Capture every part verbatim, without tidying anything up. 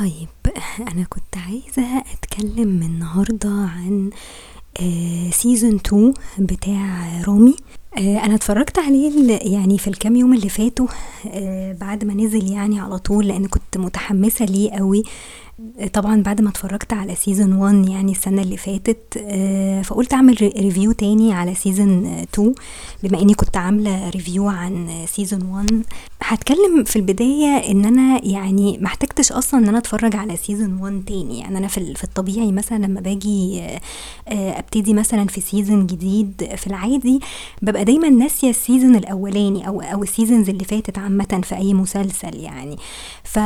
طيب انا كنت عايزة اتكلم النهاردة عن سيزون اتنين بتاع رامي. انا اتفرجت عليه يعني في الكام يوم اللي فاتوا بعد ما نزل يعني على طول، لان كنت متحمسة ليه قوي طبعا بعد ما اتفرجت على سيزون واحد يعني السنة اللي فاتت، فقلت اعمل ريفيو تاني على سيزون اتنين بما اني كنت عاملة ريفيو عن سيزون واحد. هتكلم في البداية ان انا يعني محتاجتش اصلا ان انا اتفرج على سيزون واحد تاني، يعني انا في الطبيعي مثلا لما باجي ابتدي مثلا في سيزون جديد في العادي ببقى دايما ناسية السيزون الاولاني او او السيزونز اللي فاتت عامة في اي مسلسل يعني. ف...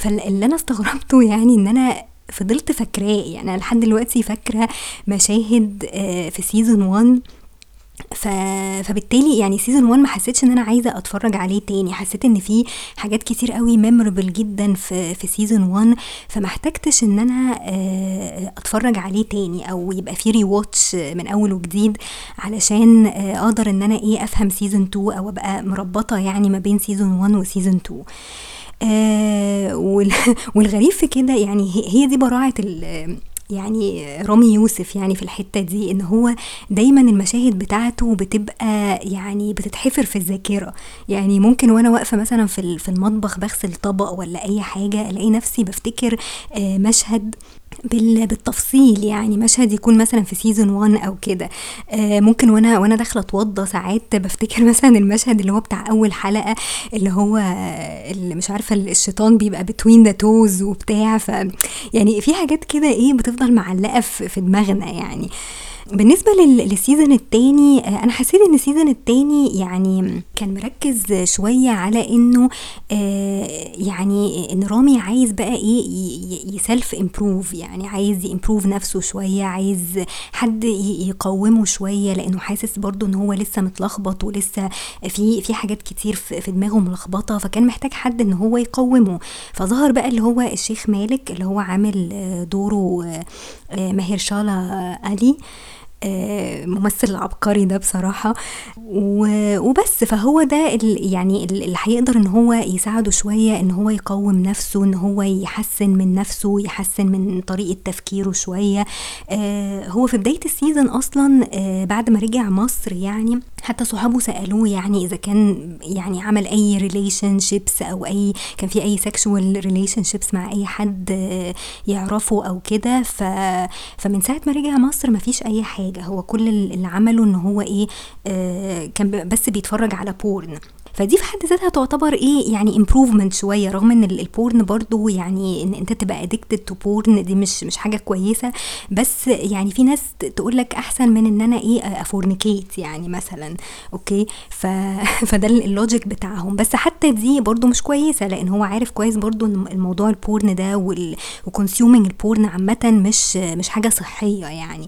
فاللي انا استغربته يعني ان انا فضلت فاكراه، يعني لحد دلوقتي فاكره مشاهد في سيزون واحد، فبالتالي يعني سيزون واحد ما حسيتش ان انا عايزه اتفرج عليه تاني. حسيت ان في حاجات كتير قوي ميموربل جدا في في سيزون واحد، فمحتاجتش ان انا اتفرج عليه تاني او يبقى في ري واتش من اول وجديد علشان اقدر ان انا ايه افهم سيزون اتنين او ابقى مربطه يعني ما بين سيزون واحد وسيزون اتنين. آه والغريب في كده يعني هي دي براعة يعني رامي يوسف يعني في الحتة دي، ان هو دايما المشاهد بتاعته بتبقى يعني بتتحفر في الذاكرة. يعني ممكن وانا واقفة مثلا في في المطبخ بغسل طبق ولا اي حاجة الاقي نفسي بفتكر آه مشهد بالتفصيل، يعني مشهد يكون مثلا في سيزون واحد او كده. آه ممكن وانا وانا داخله اتوضى ساعات بفتكر مثلا المشهد اللي هو بتاع اول حلقه اللي هو اللي مش عارفه الشيطان بيبقى بتوين ذا توز وبتاع. ف يعني في حاجات كده ايه بتفضل معلقه في دماغنا يعني. بالنسبه للسيزون التاني انا حسيت ان السيزون التاني يعني كان مركز شويه على انه يعني ان رامي عايز بقى ايه يسلف امبروف، يعني عايز يمبروف نفسه شويه، عايز حد يقومه شويه، لانه حاسس برضو ان هو لسه متلخبط ولسه في في حاجات كتير في دماغه ملخبطه، فكان محتاج حد ان هو يقومه. فظهر بقى اللي هو الشيخ مالك اللي هو عامل دوره ماهرشالا علي، ممثل عبقري ده بصراحة وبس. فهو ده ال يعني اللي هيقدر ان هو يساعده شوية ان هو يقوم نفسه، ان هو يحسن من نفسه، يحسن من طريقة تفكيره شوية. هو في بداية السيزن اصلا بعد ما رجع مصر يعني حتى صحابه سألوه يعني اذا كان يعني عمل اي ريليشن شيبس او اي كان في اي سكشوال ريليشن شيبس مع اي حد يعرفه او كده. ف فمن ساعة ما رجع مصر ما فيش اي حاجة، هو كل اللي عمله ان هو ايه آه كان بس بيتفرج على بورن. فدي في حد ذاتها تعتبر ايه يعني امبروفمنت شويه، رغم ان البورن برضو يعني ان انت تبقى ادكتد تو بورن دي مش مش حاجه كويسه، بس يعني في ناس تقول لك احسن من ان انا ايه افورنيكيت يعني مثلا، اوكي. ف فده اللوجيك بتاعهم، بس حتى دي برضو مش كويسه لان هو عارف كويس برضو ان الموضوع البورن ده والكونسيومينج البورن عامه مش مش حاجه صحيه يعني.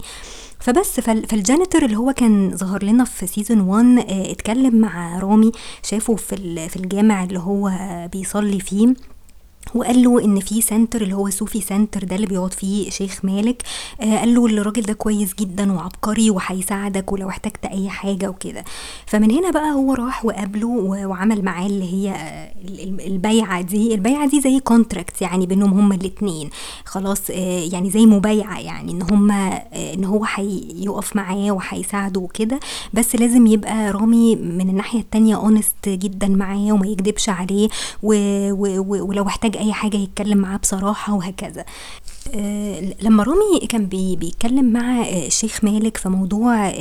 فبس فالجانيتور اللي هو كان ظهر لنا في سيزون واحد اه اتكلم مع رامي، شافه في في الجامع اللي هو بيصلي فيه وقال له ان في سنتر اللي هو صوفي سنتر ده اللي بيقعد فيه شيخ مالك. آه قال له الراجل ده كويس جدا وعبقري وهيساعدك ولو احتجت اي حاجه وكده. فمن هنا بقى هو راح وقابله وعمل معاه اللي هي البيعه دي البيعه دي زي كونتراكت يعني بينهم هما الاثنين خلاص، آه يعني زي مبايعه يعني ان هما آه ان هو هيقف معاه وهيساعده وكده، بس لازم يبقى رامي من الناحيه الثانيه اونست جدا معاه وما يكذبش عليه و... و... و... ولو احتاج اي حاجه يتكلم معاه بصراحه وهكذا. أه لما رامي كان بي بيتكلم مع الشيخ مالك في موضوع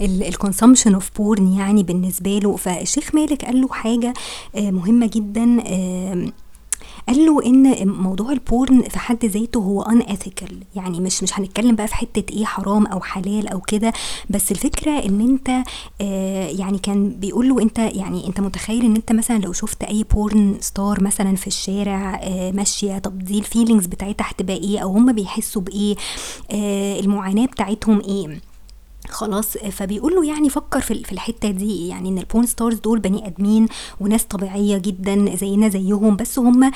الكونسامشن اوف بورن يعني بالنسبه له، فالشيخ مالك قال له حاجه مهمه جدا، أه قال له ان موضوع البورن في حد ذاته هو unethical، يعني مش مش هنتكلم بقى في حته ايه حرام او حلال او كده، بس الفكره ان انت آه يعني كان بيقول له انت يعني انت متخيل ان انت مثلا لو شفت اي بورن ستار مثلا في الشارع آه ماشيه، طب دي الفيلينجز بتاعتها هتبقى ايه او هم بيحسوا بايه، آه المعاناه بتاعتهم ايه. خلاص. فبيقول له يعني فكر في الحته دي، يعني ان البورن ستارز دول بني ادمين وناس طبيعيه جدا زينا زيهم، بس هم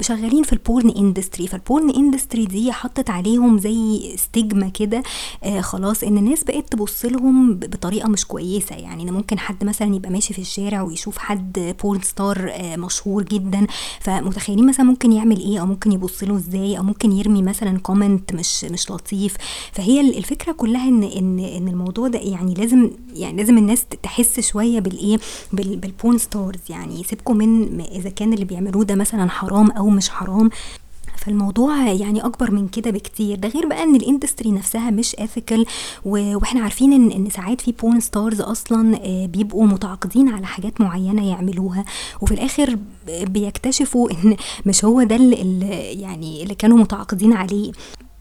شغالين في البورن اندستري، فالبورن اندستري دي حطت عليهم زي استجمه كده خلاص، ان الناس بقت تبص لهم بطريقه مش كويسه. يعني ان ممكن حد مثلا يبقى ماشي في الشارع ويشوف حد بورن ستار مشهور جدا، فمتخيلين مثلا ممكن يعمل ايه، او ممكن يبص له ازاي، او ممكن يرمي مثلا كومنت مش مش لطيف. فهي الفكره كلها ان ان ان الموضوع ده يعني لازم يعني لازم الناس تحس شويه بالايه بالبورن ستارز، يعني يسيبكم من اذا كان اللي بيعملوه ده مثلا حرام او مش حرام. فالموضوع يعني اكبر من كده بكتير. ده غير بقى ان الاندستري نفسها مش اثيكال، واحنا عارفين ان ان ساعات في بورن ستارز اصلا بيبقوا متعاقدين على حاجات معينه يعملوها، وفي الاخر بيكتشفوا ان مش هو ده اللي يعني اللي كانوا متعاقدين عليه،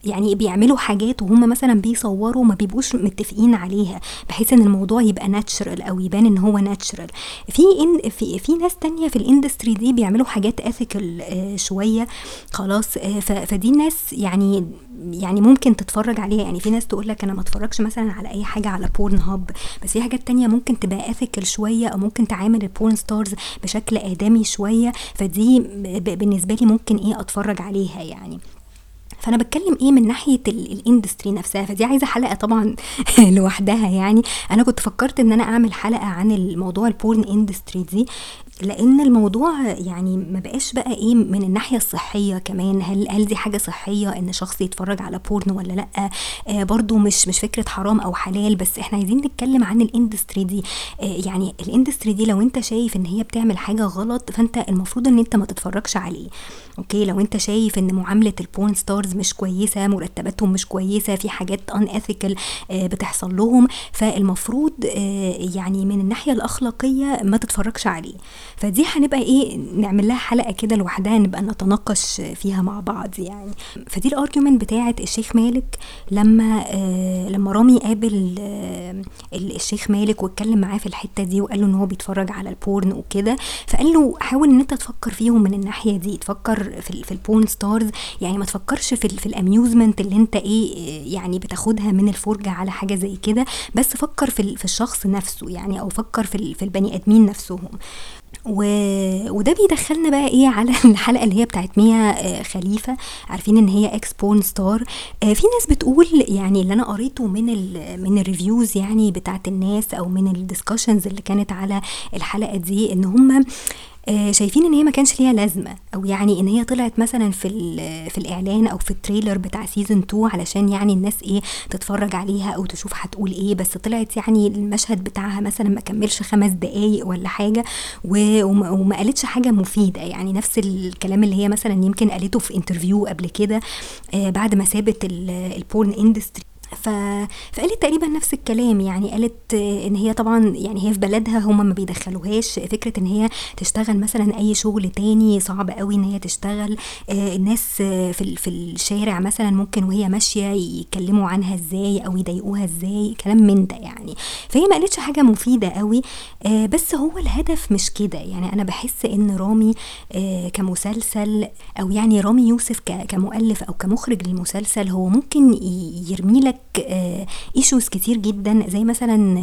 يعني بيعملوا حاجات وهم مثلا بيصوروا ما بيبقوش متفقين عليها، بحيث ان الموضوع يبقى ناتشرال او يبان ان هو ناتشرال. في في في ناس تانية في الاندستري دي بيعملوا حاجات اثيكال شويه خلاص. فدي ناس يعني يعني ممكن تتفرج عليها، يعني في ناس تقول لك انا ما اتفرجش مثلا على اي حاجه على بورن هاب، بس في حاجات تانية ممكن تبقى اثيكال شويه، او ممكن تعامل البورن ستارز بشكل ادمي شويه، فدي بالنسبه لي ممكن ايه اتفرج عليها يعني. فانا بتكلم ايه من ناحيه الاندستري نفسها، فدي عايزه حلقه طبعا لوحدها. يعني انا كنت فكرت ان انا اعمل حلقه عن الموضوع البورن اندستري دي، لان الموضوع يعني ما بقاش بقى ايه من الناحيه الصحيه كمان، هل هل دي حاجه صحيه ان شخص يتفرج على بورن ولا لا، آه برضو مش مش فكره حرام او حلال، بس احنا عايزين نتكلم عن الاندستري دي. آه يعني الاندستري دي لو انت شايف ان هي بتعمل حاجه غلط، فانت المفروض ان انت ما تتفرجش عليه. اوكي، لو انت شايف ان معامله البورن ستارز مش كويسه، مرتباتهم مش كويسه، في حاجات ان اثيكال آه بتحصل لهم، فالمفروض آه يعني من الناحيه الاخلاقيه ما تتفرجش عليه. فدي هنبقى ايه نعمل لها حلقه كده لوحدها، نبقى نتناقش فيها مع بعض يعني. فدي الارجيومنت بتاعه الشيخ مالك لما آه لما رامي قابل آه الشيخ مالك واتكلم معاه في الحته دي، وقال له ان هو بيتفرج على البورن وكده، فقال له حاول ان انت تفكر فيهم من الناحيه دي، تفكر في, في البورن ستارز، يعني ما تفكرش في, في الاميوزمنت اللي انت ايه يعني بتاخدها من الفرجه على حاجه زي كده، بس فكر في, في الشخص نفسه يعني، او فكر في, في البني ادمين نفسهم. و... وده بيدخلنا بقى ايه على الحلقه اللي هي بتاعت ميا خليفه. عارفين ان هي اكس بورن ستار، في ناس بتقول يعني اللي انا قريته من ال... من الريفيوز يعني بتاعت الناس، او من الدسكشنز اللي كانت على الحلقه دي، ان هم شايفين ان هي ما كانش ليها لازمه، او يعني ان هي طلعت مثلا في في الاعلان او في التريلر بتاع سيزون اتنين علشان يعني الناس ايه تتفرج عليها او تشوف هتقول ايه، بس طلعت يعني المشهد بتاعها مثلا ما كملش خمس دقايق ولا حاجه، وما قالتش حاجه مفيده. يعني نفس الكلام اللي هي مثلا يمكن قالته في انترفيو قبل كده بعد ما سابت البورن اندستري، ف... فقالت تقريبا نفس الكلام. يعني قالت ان هي طبعا يعني هي في بلدها هم ما بيدخلوهاش، فكرة ان هي تشتغل مثلا اي شغل تاني صعب قوي ان هي تشتغل. الناس في, في الشارع مثلا ممكن وهي ماشية يتكلموا عنها ازاي او يضايقوها ازاي، كلام من ده يعني. فهي ما قالتش حاجة مفيدة قوي، بس هو الهدف مش كده. يعني انا بحس ان رامي كمسلسل، او يعني رامي يوسف كمؤلف او كمخرج للمسلسل، هو ممكن يرمي لك ايشوز كتير جدا، زي مثلا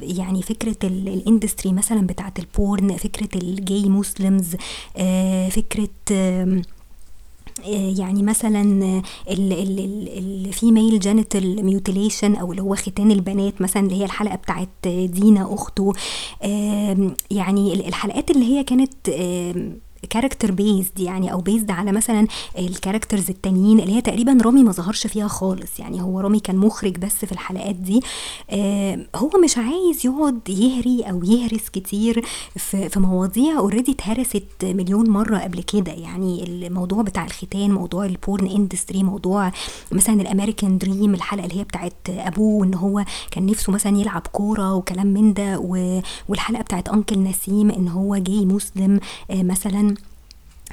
يعني فكرة الاندستري مثلا بتاعة البورن، فكرة الجاي مسلمز، فكرة يعني مثلا الفيميل جينيتال ميوتيليشن، او اللي هو ختان البنات مثلا، اللي هي الحلقه بتاعت دينا اخته. يعني الحلقات اللي هي كانت كاركتر بيزد يعني، او بيزد على مثلا الكاركترز التانيين، اللي هي تقريبا رامي ما ظهرش فيها خالص. يعني هو رامي كان مخرج بس في الحلقات دي، آه هو مش عايز يقعد يهري او يهرس كتير في, في مواضيع اوريدي اتهرست مليون مره قبل كده. يعني الموضوع بتاع الختان، موضوع البورن اندستري، موضوع مثلا الامريكان دريم، الحلقه اللي هي بتاعت ابوه ان هو كان نفسه مثلا يلعب كوره وكلام من ده، والحلقه بتاعت انكل نسيم ان هو جاي مسلم آه مثلا.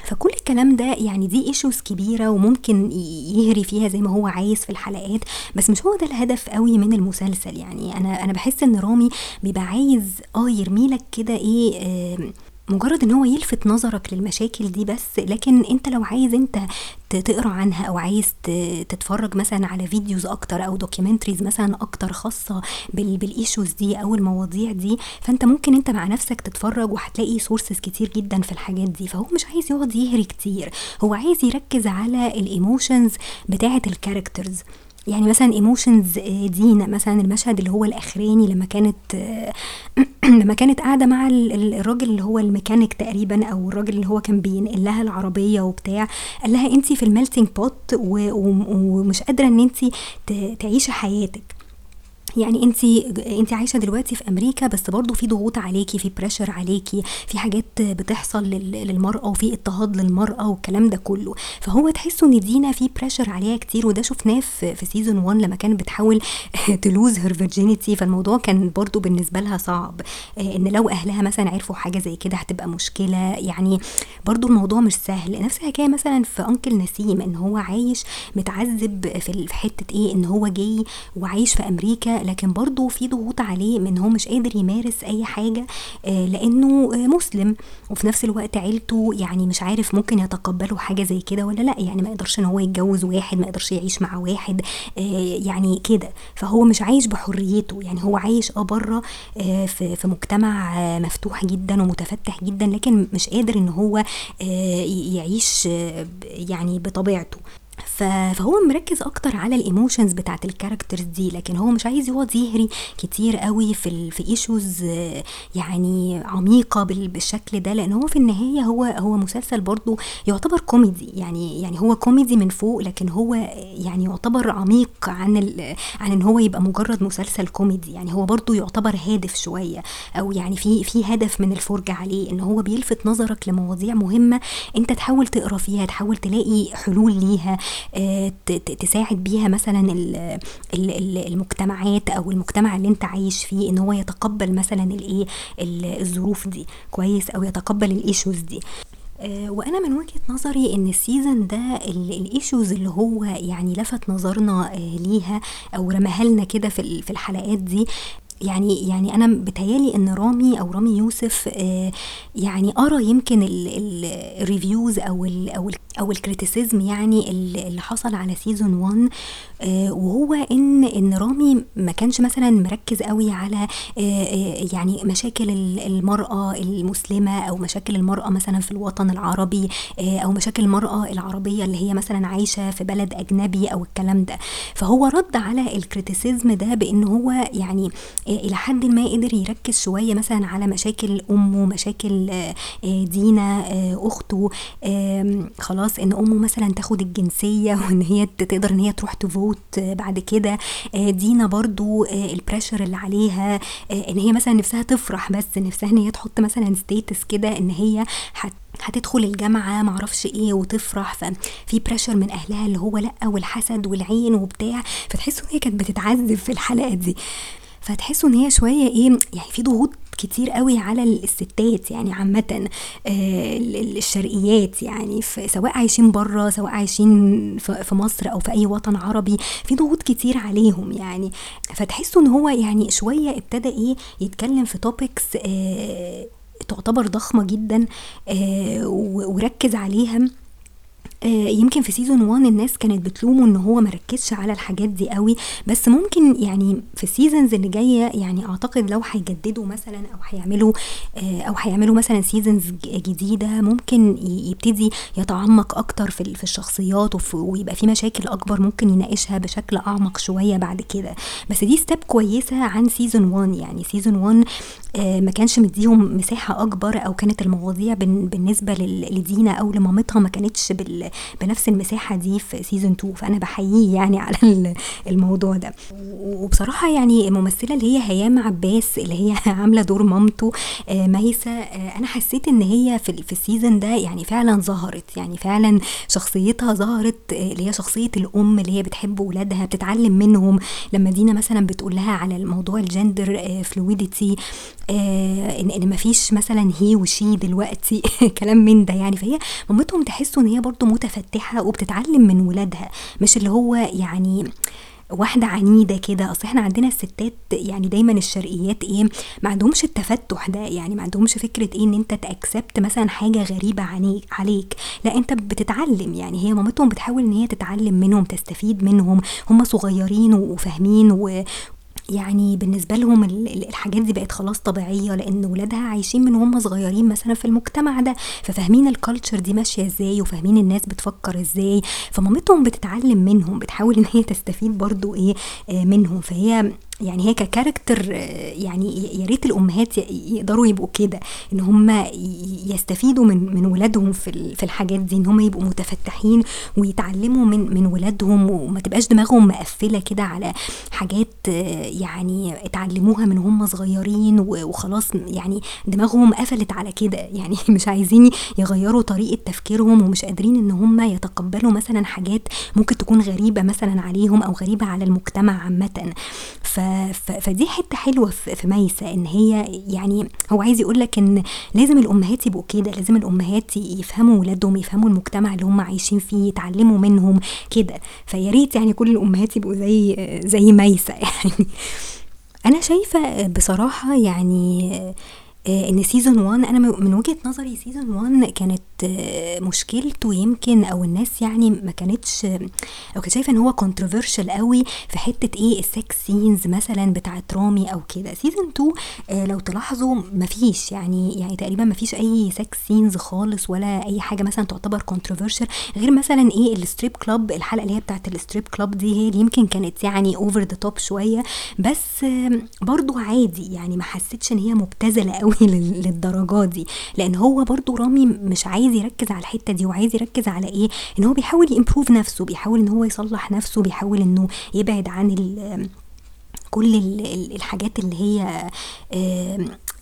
فكل الكلام ده يعني دي ايشوز كبيرة وممكن يهري فيها زي ما هو عايز في الحلقات، بس مش هو ده الهدف قوي من المسلسل. يعني انا انا بحس ان رامي بيبقى عايز اه يرميلك كده ايه آه مجرد ان هو يلفت نظرك للمشاكل دي بس. لكن انت لو عايز انت تقرأ عنها او عايز تتفرج مثلا على فيديوز اكتر او دوكيومنتريز مثلا اكتر خاصة بالايشوز دي او المواضيع دي، فانت ممكن انت مع نفسك تتفرج وهتلاقي سورسز كتير جدا في الحاجات دي. فهو مش عايز يقعد يهري كتير، هو عايز يركز على الايموشنز بتاعة الكاركترز. يعني مثلا ايموشنز دينا مثلا، المشهد اللي هو الاخراني لما كانت لما كانت قاعده مع الراجل اللي هو الميكانيك تقريبا، او الراجل اللي هو كان بينقل لها العربيه وبتاع، قال لها انت في الميلتينج بوت ومش قادره ان انت تعيشي حياتك. يعني انت انت عايشه دلوقتي في امريكا بس برضو في ضغوط عليكي، في بريشر عليكي، في حاجات بتحصل للمراه وفي اضطهاد للمراه والكلام ده كله. فهو تحسوا ان دينا في بريشر عليها كتير، وده شفناه في, في سيزون واحد لما كانت بتحاول تلوز هير فيرجينيتي. فالموضوع كان برضو بالنسبه لها صعب، ان لو اهلها مثلا عرفوا حاجه زي كده هتبقى مشكله. يعني برضو الموضوع مش سهل. نفس الحكايه مثلا في انكل نسيم، ان هو عايش متعذب في حته ايه، ان هو جاي وعايش في امريكا لكن برضو في ضغوط عليه من هو مش قادر يمارس اي حاجة لانه مسلم، وفي نفس الوقت عيلته يعني مش عارف ممكن يتقبلوا حاجة زي كده ولا لا. يعني ما يقدرش ان هو يتجوز واحد، ما يقدرش يعيش مع واحد يعني كده. فهو مش عايش بحريته، يعني هو عايش بره في مجتمع مفتوح جدا ومتفتح جدا، لكن مش قادر ان هو يعيش يعني بطبيعته. فهو مركز اكتر على الايموشنز بتاعت الكاركترز دي، لكن هو مش عايز يقعد يهري كتير قوي في في ايشوز يعني عميقه بالشكل ده، لان هو في النهايه هو هو مسلسل برضو يعتبر كوميدي. يعني يعني هو كوميدي من فوق، لكن هو يعني يعتبر عميق عن عن ان هو يبقى مجرد مسلسل كوميدي. يعني هو برضو يعتبر هادف شويه، او يعني في في هدف من الفرجه عليه، ان هو بيلفت نظرك لمواضيع مهمه انت تحاول تقرا فيها، تحاول تلاقي حلول ليها، تساعد بيها مثلا المجتمعات او المجتمع اللي انت عايش فيه ان هو يتقبل مثلا الايه الظروف دي كويس، او يتقبل الايشوز دي. وانا من وجهة نظري ان السيزن ده الايشوز اللي هو يعني لفت نظرنا ليها او رمهلنا كده في في الحلقات دي، يعني يعني انا بتهيالي ان رامي او رامي يوسف آه يعني ارى يمكن الريفيوز او ال او ال او الكريتيسيزم يعني اللي حصل على سيزون واحد، آه وهو ان ان رامي ما كانش مثلا مركز قوي على آه يعني مشاكل المرأة المسلمة، او مشاكل المرأة مثلا في الوطن العربي، آه او مشاكل المرأة العربية اللي هي مثلا عايشة في بلد اجنبي او الكلام ده. فهو رد على الكريتيسيزم ده بان هو يعني الى حد ما قدر يركز شويه مثلا على مشاكل امه، مشاكل دينا اخته، خلاص ان امه مثلا تاخد الجنسيه وان هي تقدر ان هي تروح تفوت بعد كده. دينا برضو البريشر اللي عليها ان هي مثلا نفسها تفرح، بس نفسها ان هي تحط مثلا ستيتس كده ان هي حتى هتدخل الجامعه معرفش ايه وتفرح، ففي بريشر من اهلها اللي هو لا، والحسد والعين وبتاع. فتحسوا هي كانت بتتعذب في الحلقه دي، فتحسوا ان هي شويه ايه يعني في ضغوط كتير قوي على الستات يعني عامه، آه الشرقيات يعني سواء عايشين بره سواء عايشين في مصر او في اي وطن عربي، في ضغوط كتير عليهم يعني. فتحسوا ان هو يعني شويه ابتدى ايه يتكلم في توبكس آه تعتبر ضخمه جدا آه وركز عليها. يمكن في سيزون واحد الناس كانت بتلومه ان هو مركزش على الحاجات دي قوي، بس ممكن يعني في السيزونز اللي جايه يعني اعتقد لو هيجددوا مثلا او هيعملوا او هيعملوا مثلا سيزونز جديده، ممكن يبتدي يتعمق اكتر في الشخصيات ويبقى في مشاكل اكبر ممكن يناقشها بشكل اعمق شويه بعد كده. بس دي ستيب كويسه عن سيزون واحد. يعني سيزون واحد ما كانش مديهم مساحه اكبر، او كانت المواضيع بالنسبه لدينا او لمامتها ما كانتش بال بنفس المساحة دي في سيزون اتنين. فأنا بحييه يعني على الموضوع ده. وبصراحة يعني الممثلة اللي هي هيام عباس اللي هي عاملة دور مامته ميسا، أنا حسيت إن هي في السيزون ده يعني فعلا ظهرت، يعني فعلا شخصيتها ظهرت، اللي هي شخصية الأم اللي هي بتحب ولادها بتتعلم منهم. لما دينا مثلا بتقول لها على الموضوع الجندر فلويديتي، إن مفيش مثلا هي وشي دلوقتي كلام من ده يعني. فهي مامتهم تحسوا إن هي برضو متفتحة وبتتعلم من ولادها، مش اللي هو يعني واحده عنيده كده. اصل احنا عندنا الستات يعني دايما الشرقيات ايه ما عندهمش التفتح ده، يعني ما عندهمش فكره ايه ان انت تاكسبت مثلا حاجه غريبه عنيك عليك، لا انت بتتعلم. يعني هي مامتهم بتحاول ان هي تتعلم منهم، تستفيد منهم، هم صغيرين وفاهمين، و يعني بالنسبة لهم الحاجات دي بقت خلاص طبيعية، لأن ولادها عايشين من هم صغيرين مثلا في المجتمع ده، ففاهمين الكالتشر دي ماشية ازاي وفاهمين الناس بتفكر ازاي، فمامتهم بتتعلم منهم، بتحاول ان هي تستفيد برضو ايه منهم. فهي يعني هي ككاركتر يعني يا ريت الامهات يقدروا يبقوا كده، ان هم يستفيدوا من من ولادهم في في الحاجات دي، ان هم يبقوا متفتحين ويتعلموا من من ولادهم، وما تبقاش دماغهم مقفله كده على حاجات يعني اتعلموها من هم صغيرين وخلاص، يعني دماغهم قفلت على كده، يعني مش عايزين يغيروا طريقه تفكيرهم ومش قادرين ان هم يتقبلوا مثلا حاجات ممكن تكون غريبه مثلا عليهم او غريبه على المجتمع عامه. ف فدي حته حلوه في ميسة، ان هي يعني هو عايز يقول لك ان لازم الامهات يبقوا كده، لازم الامهات يفهموا ولادهم، يفهموا المجتمع اللي هم عايشين فيه، يتعلموا منهم كده. فيا ريت يعني كل الامهات يبقوا زي زي ميسة. يعني انا شايفه بصراحه يعني ان سيزون واحد انا من وجهه نظري سيزون واحد كانت مشكلته يمكن او الناس يعني ما كانتش او كانت شايفه ان هو كونتروفيرشال قوي في حته ايه السكس سينز مثلا بتاعه رامي او كده. سيزون اتنين لو تلاحظوا ما فيش يعني يعني تقريبا ما فيش اي سكس سينز خالص ولا اي حاجه مثلا تعتبر كونتروفيرشال، غير مثلا ايه الستريب كلاب، الحلقه اللي هي بتاعه الستريب كلاب دي هي اللي يمكن كانت يعني اوفر ذا توب شويه، بس برضو عادي يعني ما حسيتش ان هي مبتذله قوي للدرجات دي، لان هو برضو رامي مش عايز يركز على الحته دي، وعايز يركز على ايه ان هو بيحاول يمبروف نفسه، بيحاول ان هو يصلح نفسه، بيحاول انه يبعد عن ال كل ال الحاجات اللي هي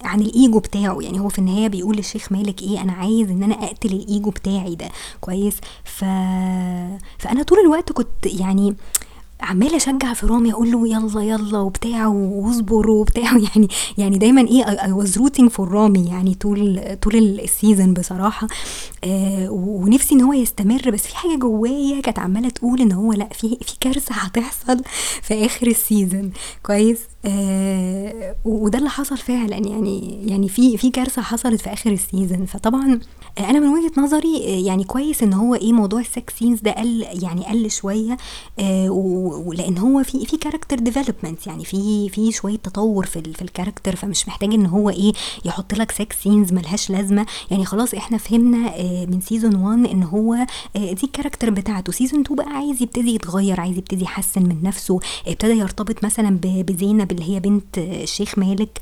عن الايجو بتاعه. يعني هو في النهايه بيقول للشيخ مالك ايه انا عايز ان انا اقتل الايجو بتاعي ده كويس. ف فانا طول الوقت كنت يعني عماله اشجع في رامي، اقول له يلا يلا وبتاع واصبر وبتاع، يعني يعني دايما ايه اي واز روتينج فور رامي يعني طول طول السيزون بصراحه. آه ونفسي ان هو يستمر، بس في حاجه جوايا كانت عماله تقول ان هو لا في في كارثه هتحصل في اخر السيزون كويس. آه وده اللي حصل فعلا، يعني يعني في في كارثه حصلت في اخر السيزون. فطبعا انا من وجهه نظري يعني كويس ان هو ايه موضوع السكس سينز ده قل يعني قل شويه، آه ولان هو في في كاركتر ديفلوبمنت، يعني في في شويه تطور في في الكاركتر، فمش محتاج ان هو ايه يحط لك سكس سينز ملهاش لازمه. يعني خلاص احنا فهمنا من سيزون واحد ان هو دي الكاركتر بتاعته. سيزون اتنين بقى عايز يبتدي يتغير، عايز يبتدي يحسن من نفسه، ابتدى يرتبط مثلا بزينب اللي هي بنت الشيخ مالك،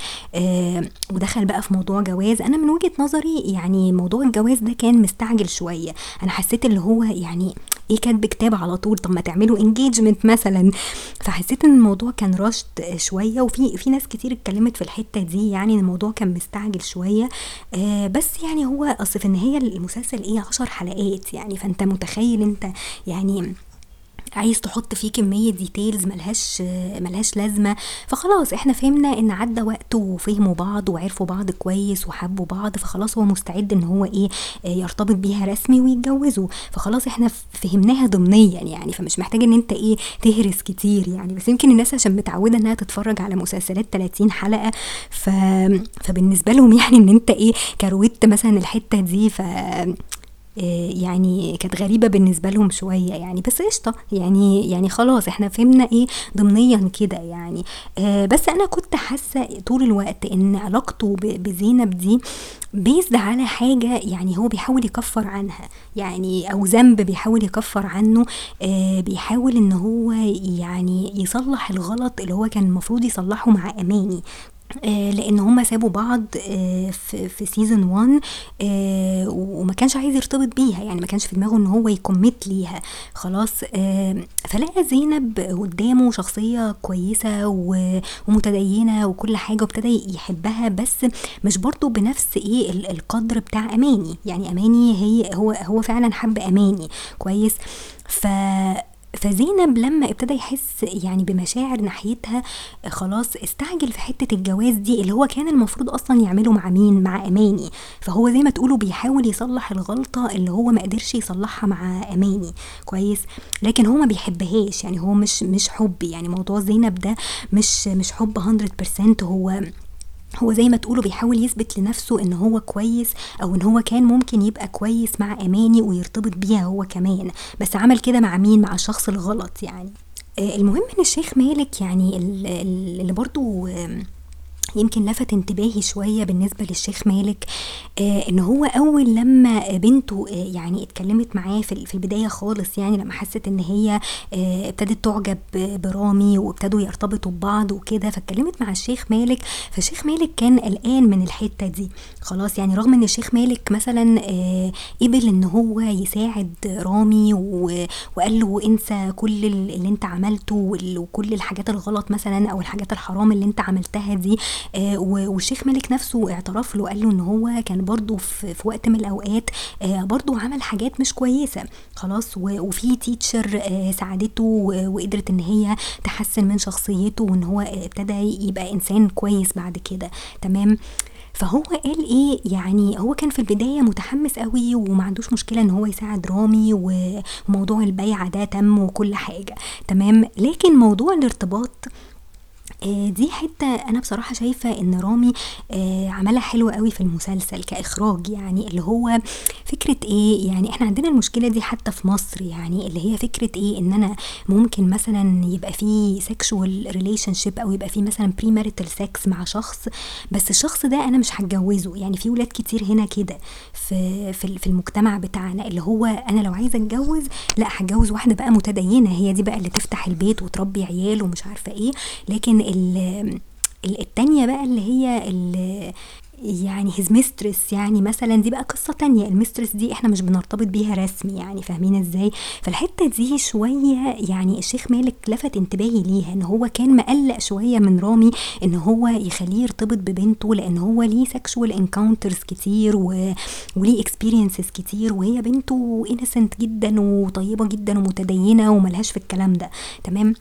ودخل بقى في موضوع جواز. انا من وجهه نظري يعني موضوع الجواز ده كان مستعجل شويه، انا حسيت اللي هو يعني ايه كاتب كتاب على طول، طب ما تعملوا انجيجمنت مثلا. فحسيت ان الموضوع كان رشد شويه، وفي في ناس كتير اتكلمت في الحته دي يعني الموضوع كان مستعجل شويه. آه بس يعني هو اصل في النهايه المسلسل ايه عشر حلقات، يعني فانت متخيل انت يعني عايز تحط فيه كمية ديتيلز ملهاش ملهاش لازمة. فخلاص احنا فهمنا ان عدى وقته وفهموا بعض وعرفوا بعض كويس وحبوا بعض، فخلاص هو مستعد ان هو ايه يرتبط بيها رسمي ويتجوزوا. فخلاص احنا فهمناها ضمنيا يعني، فمش محتاج ان انت ايه تهرس كتير يعني. بس يمكن الناس عشان متعودة انها تتفرج على مسلسلات تلاتين حلقة، ف... فبالنسبة لهم يعني ان انت ايه كروت مثلا الحتة دي ف يعني كانت غريبة بالنسبة لهم شوية يعني. بس قشطة يعني يعني خلاص احنا فهمنا ايه ضمنيا كده يعني. اه بس انا كنت حاسة طول الوقت ان علاقته بزينب دي بيزد على حاجة يعني هو بيحاول يكفر عنها يعني، او ذنب بيحاول يكفر عنه، اه بيحاول ان هو يعني يصلح الغلط اللي هو كان المفروض يصلحه مع اماني، لان هما سابوا بعض في سيزون واحد وما كانش عايز يرتبط بيها، يعني ما كانش في دماغه ان هو يكمت ليها خلاص. فلقى زينب قدامه شخصية كويسة ومتدينة وكل حاجة وابتدى يحبها، بس مش برضو بنفس ايه القدر بتاع اماني. يعني اماني هي هو هو فعلا حب اماني كويس. ف فزينب لما ابتدى يحس يعني بمشاعر ناحيتها خلاص استعجل في حتة الجواز دي اللي هو كان المفروض اصلا يعمله مع مين؟ مع اماني. فهو زي ما تقولوا بيحاول يصلح الغلطة اللي هو ما قدرش يصلحها مع اماني كويس، لكن هو ما بيحبهاش، يعني هو مش مش حب، يعني موضوع زينب ده مش مش حب مية بالمية. هو هو زي ما تقولوا بيحاول يثبت لنفسه ان هو كويس او ان هو كان ممكن يبقى كويس مع اماني ويرتبط بيها هو كمان، بس عمل كده مع مين؟ مع الشخص الغلط يعني. المهم ان الشيخ مالك يعني اللي برضو يمكن لفت انتباهي شوية بالنسبة للشيخ مالك آه ان هو اول لما بنته آه يعني اتكلمت معاه في البداية خالص، يعني لما حست ان هي آه ابتدت تعجب برامي وابتدوا يرتبطوا ببعض وكده، فاتكلمت مع الشيخ مالك. فالشيخ مالك كان قلقان من الحتة دي خلاص، يعني رغم ان الشيخ مالك مثلا آه قبل ان هو يساعد رامي وقال له انسى كل اللي انت عملته وكل الحاجات الغلط مثلا او الحاجات الحرام اللي انت عملتها دي، آه والشيخ مالك نفسه اعترف له وقال له ان هو كان برضو في, في وقت من الاوقات آه برضو عمل حاجات مش كويسة خلاص، وفي تيتشر آه ساعدته وقدرت ان هي تحسن من شخصيته وان هو ابتدى يبقى انسان كويس بعد كده تمام. فهو قال ايه يعني، هو كان في البداية متحمس قوي ومعندوش مشكلة ان هو يساعد رامي وموضوع البيع ده تم وكل حاجة تمام، لكن موضوع الارتباط دي حتة انا بصراحة شايفة ان رامي عملها حلوة قوي في المسلسل كاخراج، يعني اللي هو فكرة ايه، يعني احنا عندنا المشكلة دي حتى في مصر، يعني اللي هي فكرة ايه ان انا ممكن مثلا يبقى فيه sexual relationship او يبقى فيه مثلا premarital sex مع شخص، بس الشخص ده انا مش هتجوزه. يعني في ولاد كتير هنا كده في, في المجتمع بتاعنا اللي هو انا لو عايزة اتجوز لا هتجوز واحدة بقى متدينة، هي دي بقى اللي تفتح البيت وتربي عيال ومش عارفة ايه، لكن التانية بقى اللي هي اللي يعني his mistress يعني مثلا دي بقى قصة تانية، المسترس دي احنا مش بنرتبط بيها رسمي يعني، فاهمين ازاي؟ فالحتة دي شوية يعني الشيخ مالك لفت انتباهي ليها ان هو كان مقلق شوية من رامي ان هو يخليه يرتبط ببنته، لان هو ليه sexual encounters كتير و... وليه experiences كتير، وهي بنته innocent جدا وطيبة جدا ومتدينة وملهاش في الكلام ده تمام.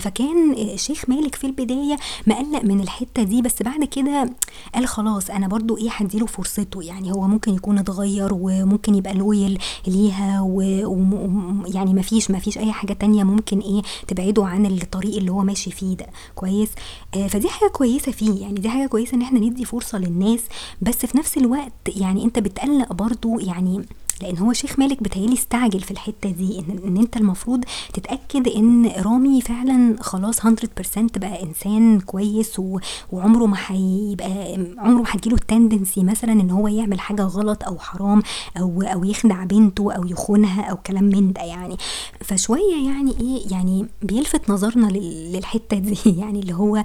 فكان شيخ مالك في البداية مقلق من الحتة دي، بس بعد كده قال خلاص انا برضو ايه هديله فرصته، يعني هو ممكن يكون اتغير وممكن يبقى لويل ليها ويعني مفيش مفيش اي حاجة تانية ممكن ايه تبعده عن الطريق اللي هو ماشي فيه ده كويس. فدي حاجة كويسة فيه، يعني دي حاجة كويسة ان احنا ندي فرصة للناس، بس في نفس الوقت يعني انت بتقلق برضو، يعني لان هو شيخ مالك بتهيلي استعجل في الحتة دي ان, إن انت المفروض تتأكد ان رامي فعلا خلاص مية بالمية بقى انسان كويس و... وعمره ما هيبقى عمره هتجيله التندنسي مثلا ان هو يعمل حاجة غلط او حرام او او يخدع بنته او يخونها او كلام من ده يعني. فشوية يعني ايه يعني بيلفت نظرنا لل... للحتة دي، يعني اللي هو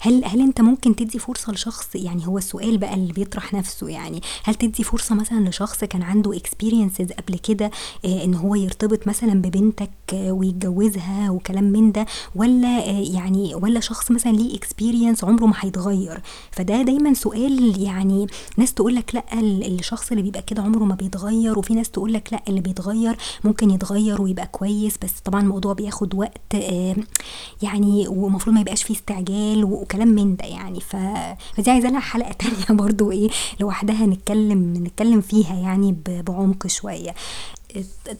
هل هل انت ممكن تدي فرصة لشخص، يعني هو السؤال بقى اللي بيطرح نفسه، يعني هل تدي فرصة مثلا لشخص كان عنده experience قبل كده ان هو يرتبط مثلا ببنتك ويتجوزها وكلام من ده، ولا يعني ولا شخص مثلا ليه اكسبيرينس عمره ما هيتغير؟ فده دايما سؤال، يعني ناس تقولك لا الشخص اللي بيبقى كده عمره ما بيتغير، وفي ناس تقولك لا اللي بيتغير ممكن يتغير ويبقى كويس، بس طبعا الموضوع بياخد وقت يعني ومفروض ما يبقاش فيه استعجال وكلام من ده يعني. فدي عايزة لها حلقة تانية برضو ايه لوحدها نتكلم نتكلم فيها يعني بعمق شوية.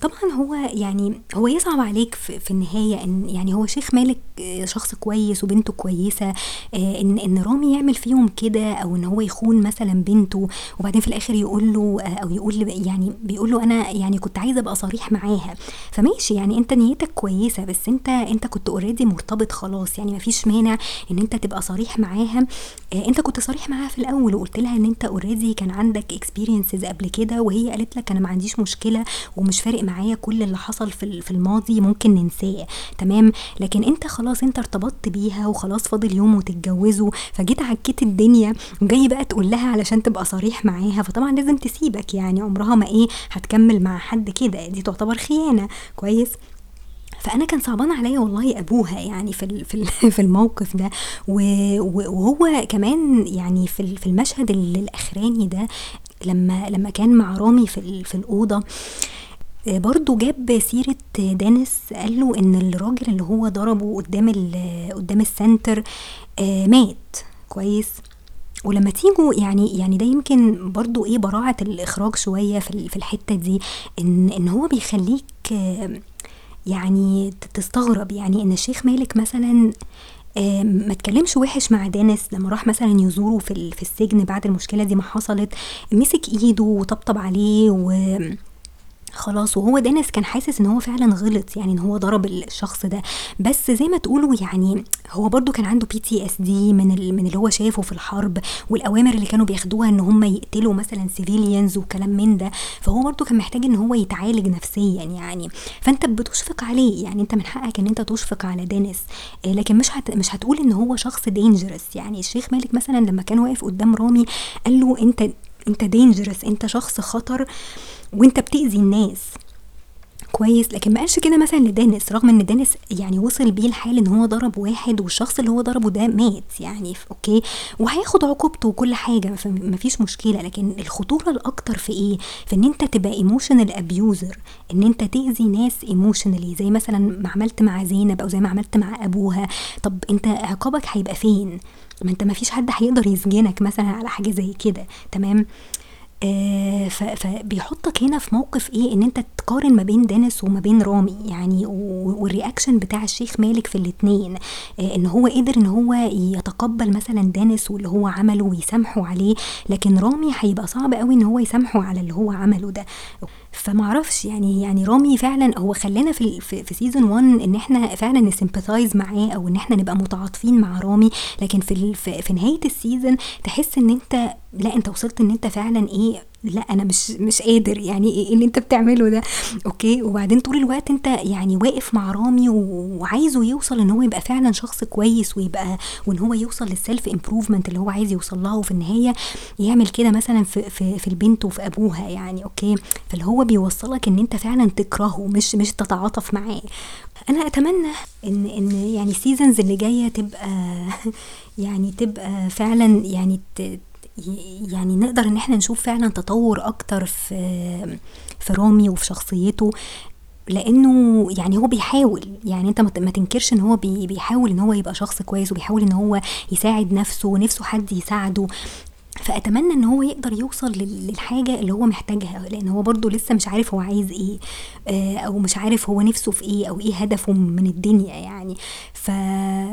طبعا هو يعني هو يصعب عليك في, في النهاية ان يعني هو شيخ مالك شخص كويس وبنته كويسة، ان, إن رامي يعمل فيهم كده او ان هو يخون مثلا بنته، وبعدين في الاخر يقول له او يقول يعني بيقول له انا يعني كنت عايزة ابقى صريح معاها. فماشي يعني انت نيتك كويسة، بس انت انت كنت اوريدي مرتبط خلاص، يعني مفيش مانع ان انت تبقى صريح معاها. انت كنت صريح معاها في الاول وقلت لها ان انت اوريدي كان عندك اكسبيرينسز قبل كده، وهي قالت لك انا ما عنديش مشكلة ومش فارق معايا كل اللي حصل في الماضي ممكن ننساه تمام، لكن انت خلاص انت ارتبطت بيها وخلاص فاضل يوم وتتجوزوا، فجيت عكيت الدنيا وجاي بقى تقول لها علشان تبقى صريح معاها، فطبعا لازم تسيبك، يعني عمرها ما ايه هتكمل مع حد كده، دي تعتبر خيانة كويس. فانا كان صعبان عليا والله ابوها يعني في في الموقف ده، وهو كمان يعني في المشهد الاخراني ده لما لما كان مع رامي في في الاوضه برضو جاب سيرة دانس، قال له ان الراجل اللي هو ضربه قدام قدام السنتر مات كويس. ولما تيجوا يعني يعني ده يمكن برضو ايه براعة الاخراج شوية في الحتة دي، ان ان هو بيخليك يعني تستغرب، يعني ان الشيخ مالك مثلا ما اتكلمش وحش مع دانس لما راح مثلا يزوره في في السجن بعد المشكلة دي ما حصلت، مسك ايده وطبطب عليه و خلاص، وهو دانس كان حاسس ان هو فعلا غلط، يعني ان هو ضرب الشخص ده. بس زي ما تقولوا يعني هو برضو كان عنده بي تي اس دي من من اللي هو شايفه في الحرب والاوامر اللي كانوا بياخدوها ان هم يقتلوا مثلا سيفيليانز وكلام من ده، فهو برضو كان محتاج ان هو يتعالج نفسيا يعني. فانت بتشفق عليه، يعني انت من حقك ان انت تشفق على دانس، لكن مش هت مش هتقول ان هو شخص دينجرس. يعني الشيخ مالك مثلا لما كان واقف قدام رامي قال له انت انت دينجرس، انت شخص خطر وانت بتأذي الناس كويس، لكن ما قالش كده مثلا لدانس، رغم ان دانس يعني وصل بيه الحال ان هو ضرب واحد والشخص اللي هو ضربه ده مات يعني اوكي، وهياخد عقوبته وكل حاجه ما فيش مشكله. لكن الخطوره الاكتر في ايه؟ في ان انت تبقى ايموشنال ابيوزر، ان انت تاذي ناس ايموشنالي زي مثلا ما عملت مع زينب او زي ما عملت مع ابوها. طب انت عقابك هيبقى فين؟ ما انت ما فيش حد هيقدر يسجنك مثلا على حاجه زي كده، تمام؟ آه فبيحطك هنا في موقف ايه، ان انت تقارن ما بين دانس وما بين رامي يعني، والرياكشن بتاع الشيخ مالك في الاتنين، آه ان هو قدر ان هو يتقبل مثلا دانس واللي هو عمله ويسامحه عليه، لكن رامي هيبقى صعب قوي ان هو يسامحه على اللي هو عمله ده. فمعرفش يعني يعني رامي فعلا هو خلينا في في سيزون واحد ان احنا فعلا نسمباثايز معاه او ان احنا نبقى متعاطفين مع رامي، لكن في في نهايه السيزون تحس ان انت لا انت وصلت ان انت فعلا ايه، لا انا مش مش قادر يعني ايه اللي انت بتعمله ده اوكي. وبعدين طول الوقت انت يعني واقف مع رامي وعايزه يوصل ان هو يبقى فعلا شخص كويس ويبقى وان هو يوصل للسلف امبروفمنت اللي هو عايز يوصل له، وفي النهايه يعمل كده مثلا في في, في البنت وفي ابوها يعني اوكي. فاللي هو بيوصلك ان انت فعلا تكرهه مش مش تتعاطف معاه. انا اتمنى ان ان يعني سيزونز اللي جايه تبقى يعني تبقى فعلا يعني ت يعني نقدر ان احنا نشوف فعلا تطور اكتر في في رامي وفي شخصيته، لانه يعني هو بيحاول، يعني انت ما تنكرش ان هو بيحاول ان هو يبقى شخص كويس وبيحاول ان هو يساعد نفسه ونفسه حد يساعده. فأتمنى ان هو يقدر يوصل للحاجة اللي هو محتاجها، لان هو برضو لسه مش عارف هو عايز ايه او مش عارف هو نفسه في ايه او ايه هدفه من الدنيا يعني. ف...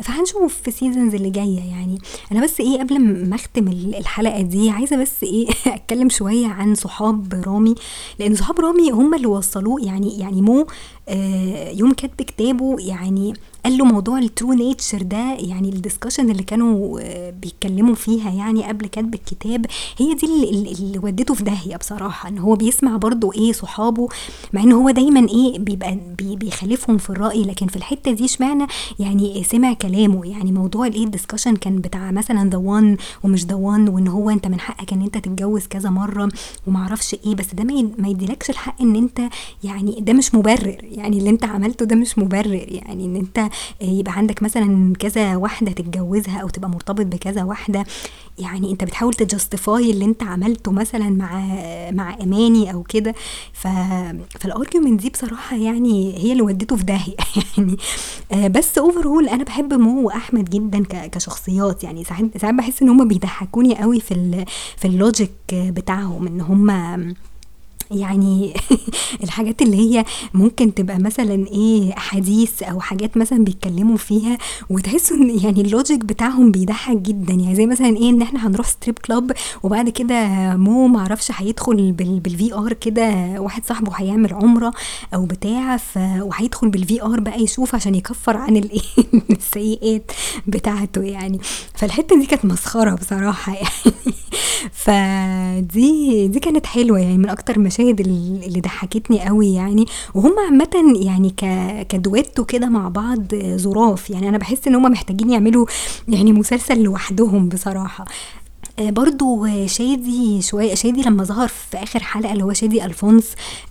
فهنشوف في سيزنز اللي جاية يعني. انا بس ايه قبل ما اختم الحلقة دي عايزة بس ايه اتكلم شوية عن صحاب رامي، لان صحاب رامي هم اللي وصلوه يعني يعني مو يوم كاتب كتابه يعني قال له موضوع الترو نيتشر ده، يعني الدسكشن اللي كانوا بيتكلموا فيها يعني قبل كاتب الكتاب هي دي اللي, اللي ودته في داهية بصراحة. ان هو بيسمع برضو ايه صحابه، مع ان هو دايما ايه بيبقى بيخالفهم في الرأي، لكن في الحتة دي اشمعنى يعني سمع كلامه. يعني موضوع الايه الدسكشن كان بتاع مثلا ذا وان ومش ذا وان، وان هو انت من حقك ان انت تتجوز كذا مرة ومعرفش ايه، بس ده ما يديلكش الحق ان انت يعني ده مش مبرر، يعني اللي انت عملته ده مش مبرر، يعني ان انت يبقى عندك مثلا كذا واحدة تتجوزها او تبقى مرتبط بكذا واحدة. يعني انت بتحاول تجستيفاي اللي انت عملته مثلا مع مع اماني او كده. ف فالارجيومنت دي بصراحة يعني هي اللي ودته في داهية يعني. بس اوفرول انا بحب مو واحمد جدا كشخصيات، يعني ساعات ساعات بحس ان هم بيضحكوني قوي في ال... في اللوجيك بتاعهم، ان هم يعني الحاجات اللي هي ممكن تبقى مثلا ايه حديث او حاجات مثلا بيتكلموا فيها وتحسوا ان يعني اللوجيك بتاعهم بيضحك جدا. يعني زي مثلا ايه ان احنا هنروح ستريب كلوب وبعد كده مو معرفش هيدخل بالفي ار كده، واحد صاحبه هيعمل عمره او بتاع ف وهيدخل بالفي ار بقى يشوف عشان يكفر عن الايه السيئات بتاعته يعني. فالحته دي كانت مسخره بصراحه يعني. فدي دي كانت حلوه يعني، من اكتر مشاهد اللي ضحكتني قوي يعني. وهم عامه يعني ك كدويتو كده مع بعض ظراف، يعني انا بحس ان هم محتاجين يعملوا يعني مسلسل لوحدهم بصراحه. برضو شادي شوية شادي لما ظهر في آخر حلقة اللي هو شادي ألفونس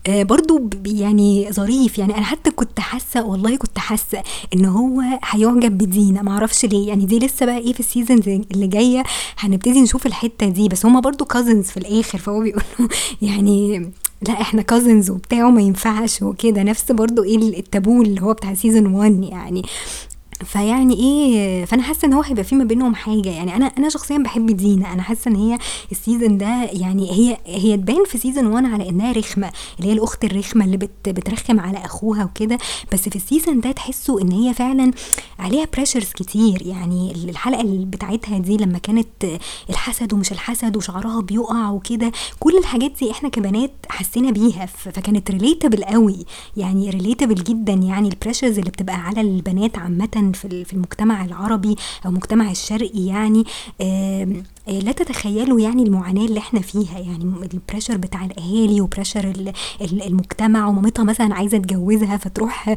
برضو يعني ظريف. يعني أنا حتى كنت حاسة والله كنت حاسة إن هو هيعجب بدينا معرفش ليه. يعني دي لسه بقى إيه في السيزنز اللي جاية هنبتدي نشوف الحتة دي. بس هما برضو كازنز في الآخر فهو بيقولوا يعني لا احنا كازنز وبتاعه ما ينفعش وكده. نفس برضو إيه التابو اللي هو بتاع سيزن واحد يعني. فيعني ايه فانا حاسه ان هو هيبقى في ما بينهم حاجه. يعني انا انا شخصيا بحب دينا. انا حاسه ان هي السيزون ده يعني هي هي تبان في سيزون واحد على انها رخمه اللي هي الاخت الرخمه اللي بت بترخم على اخوها وكده. بس في السيزون ده تحسوا ان هي فعلا عليها بريشرز كتير. يعني الحلقه اللي بتاعتها دي لما كانت الحسد ومش الحسد وشعرها بيقع وكده كل الحاجات دي احنا كبنات حسينا بيها. فكانت ريليتابل قوي يعني ريليتابل جدا. يعني البريشرز اللي بتبقى على البنات عامه في المجتمع العربي أو مجتمع الشرقي يعني لا تتخيلوا يعني المعاناة اللي احنا فيها. يعني البريشر بتاع الأهالي وبريشر المجتمع ومامتها مثلا عايزة تجوزها فتروح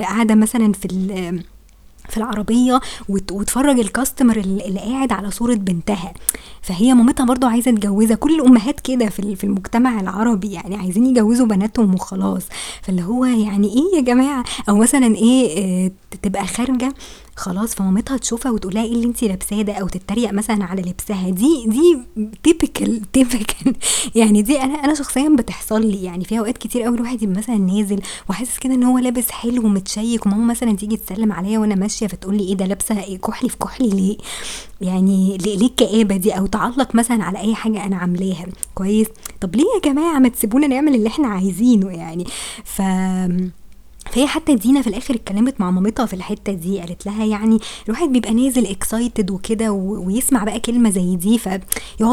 قاعدة مثلا في ال في العربية وتفرج الكاستمر اللي قاعد على صورة بنتها فهي مامتها برضو عايزة تجوزها. كل الأمهات كده في المجتمع العربي يعني عايزين يجوزوا بناتهم وخلاص. فاللي هو يعني ايه يا جماعة. او مثلا ايه تبقى خارجة خلاص فمامتها تشوفها وتقولها ايه اللي انتي لابساه ده او تتريق مثلا على لبسها. دي دي تيبيكال تيبيكال يعني دي انا انا شخصيا بتحصل لي. يعني في اوقات كتير قوي الواحد مثلا نازل وحاسس كده ان هو لابس حلو ومتشيك وماما مثلا تيجي تسلم عليا وانا ماشيه فتقول لي ايه ده لابسه ايه كحلي في كحلي ليه. يعني ليه الكآبه دي او تعلق مثلا على اي حاجه انا عاملاها كويس. طب ليه يا جماعه ما تسيبونا نعمل اللي احنا عايزينه يعني. ف فهي حتى دينا في الاخر اتكلمت مع مامتها في الحته دي قالت لها يعني الواحد بيبقى نازل اكسايتد وكده ويسمع بقى كلمه زي دي فيقعد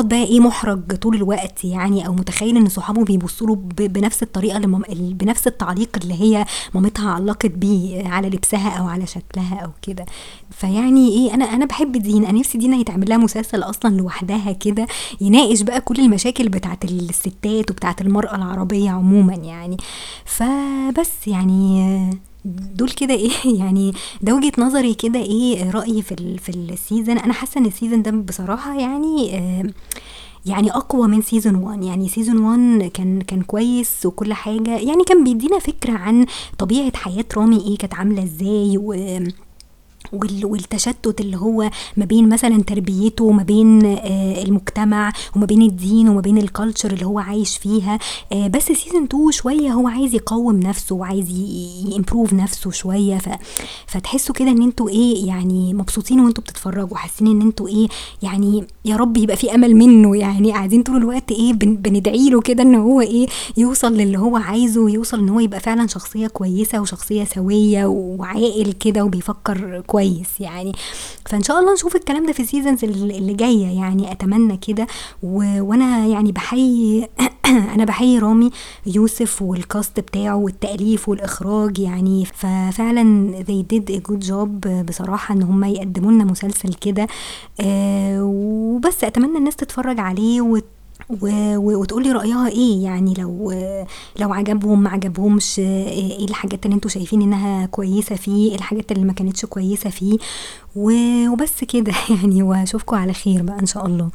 بقى ايه محرج طول الوقت يعني او متخيل ان صحابه بيبصوا له بنفس الطريقه اللي مم... بنفس التعليق اللي هي مامتها علقت بيه على لبسها او على شكلها او كده. فيعني ايه انا انا بحب دينا. انا نفسي دينا يتعمل لها مسلسل اصلا لوحدها كده يناقش بقى كل المشاكل بتاعه الستات وبتاعه المراه العربيه عموما يعني. فبس يعني دول كده ايه يعني ده وجهة نظري كده ايه رأيي في في السيزن. انا حاسه ان السيزن ده بصراحه يعني يعني اقوى من سيزن واحد. يعني سيزن واحد كان كان كويس وكل حاجه يعني كان بيدينا فكره عن طبيعه حياه رامي ايه كانت عامله ازاي و والتشتت اللي هو ما بين مثلا تربيته وما بين المجتمع وما بين الدين وما بين الكالتشر اللي هو عايش فيها. بس سيزن اتنين شوية هو عايز يقوم نفسه وعايز يمبروف نفسه شوية. فتحسوا كده ان انتوا ايه يعني مبسوطين وانتوا بتتفرجوا حاسين ان انتوا ايه يعني يا رب يبقى في امل منه. يعني قاعدين طول الوقت ايه بندعيله كده ان هو ايه يوصل للي هو عايزه ويوصل ان هو يبقى فعلا شخصية كويسة وشخصية سوية وعاقل كده وبيفكر كويس يعني. فان شاء الله نشوف الكلام ده في السيزنز اللي جايه يعني اتمنى كده. وانا يعني بحيي انا بحيي رامي يوسف والكاست بتاعه والتاليف والاخراج. يعني ففعلا they did a good job بصراحه ان هم يقدموا لنا مسلسل كده. أه وبس اتمنى الناس تتفرج عليه وت وتقولي رأيها ايه. يعني لو لو عجبهم ما عجبهمش ايه الحاجات اللي انتوا شايفين انها كويسة فيه الحاجات اللي ما كانتش كويسة فيه وبس كده يعني. واشوفكم على خير بقى ان شاء الله.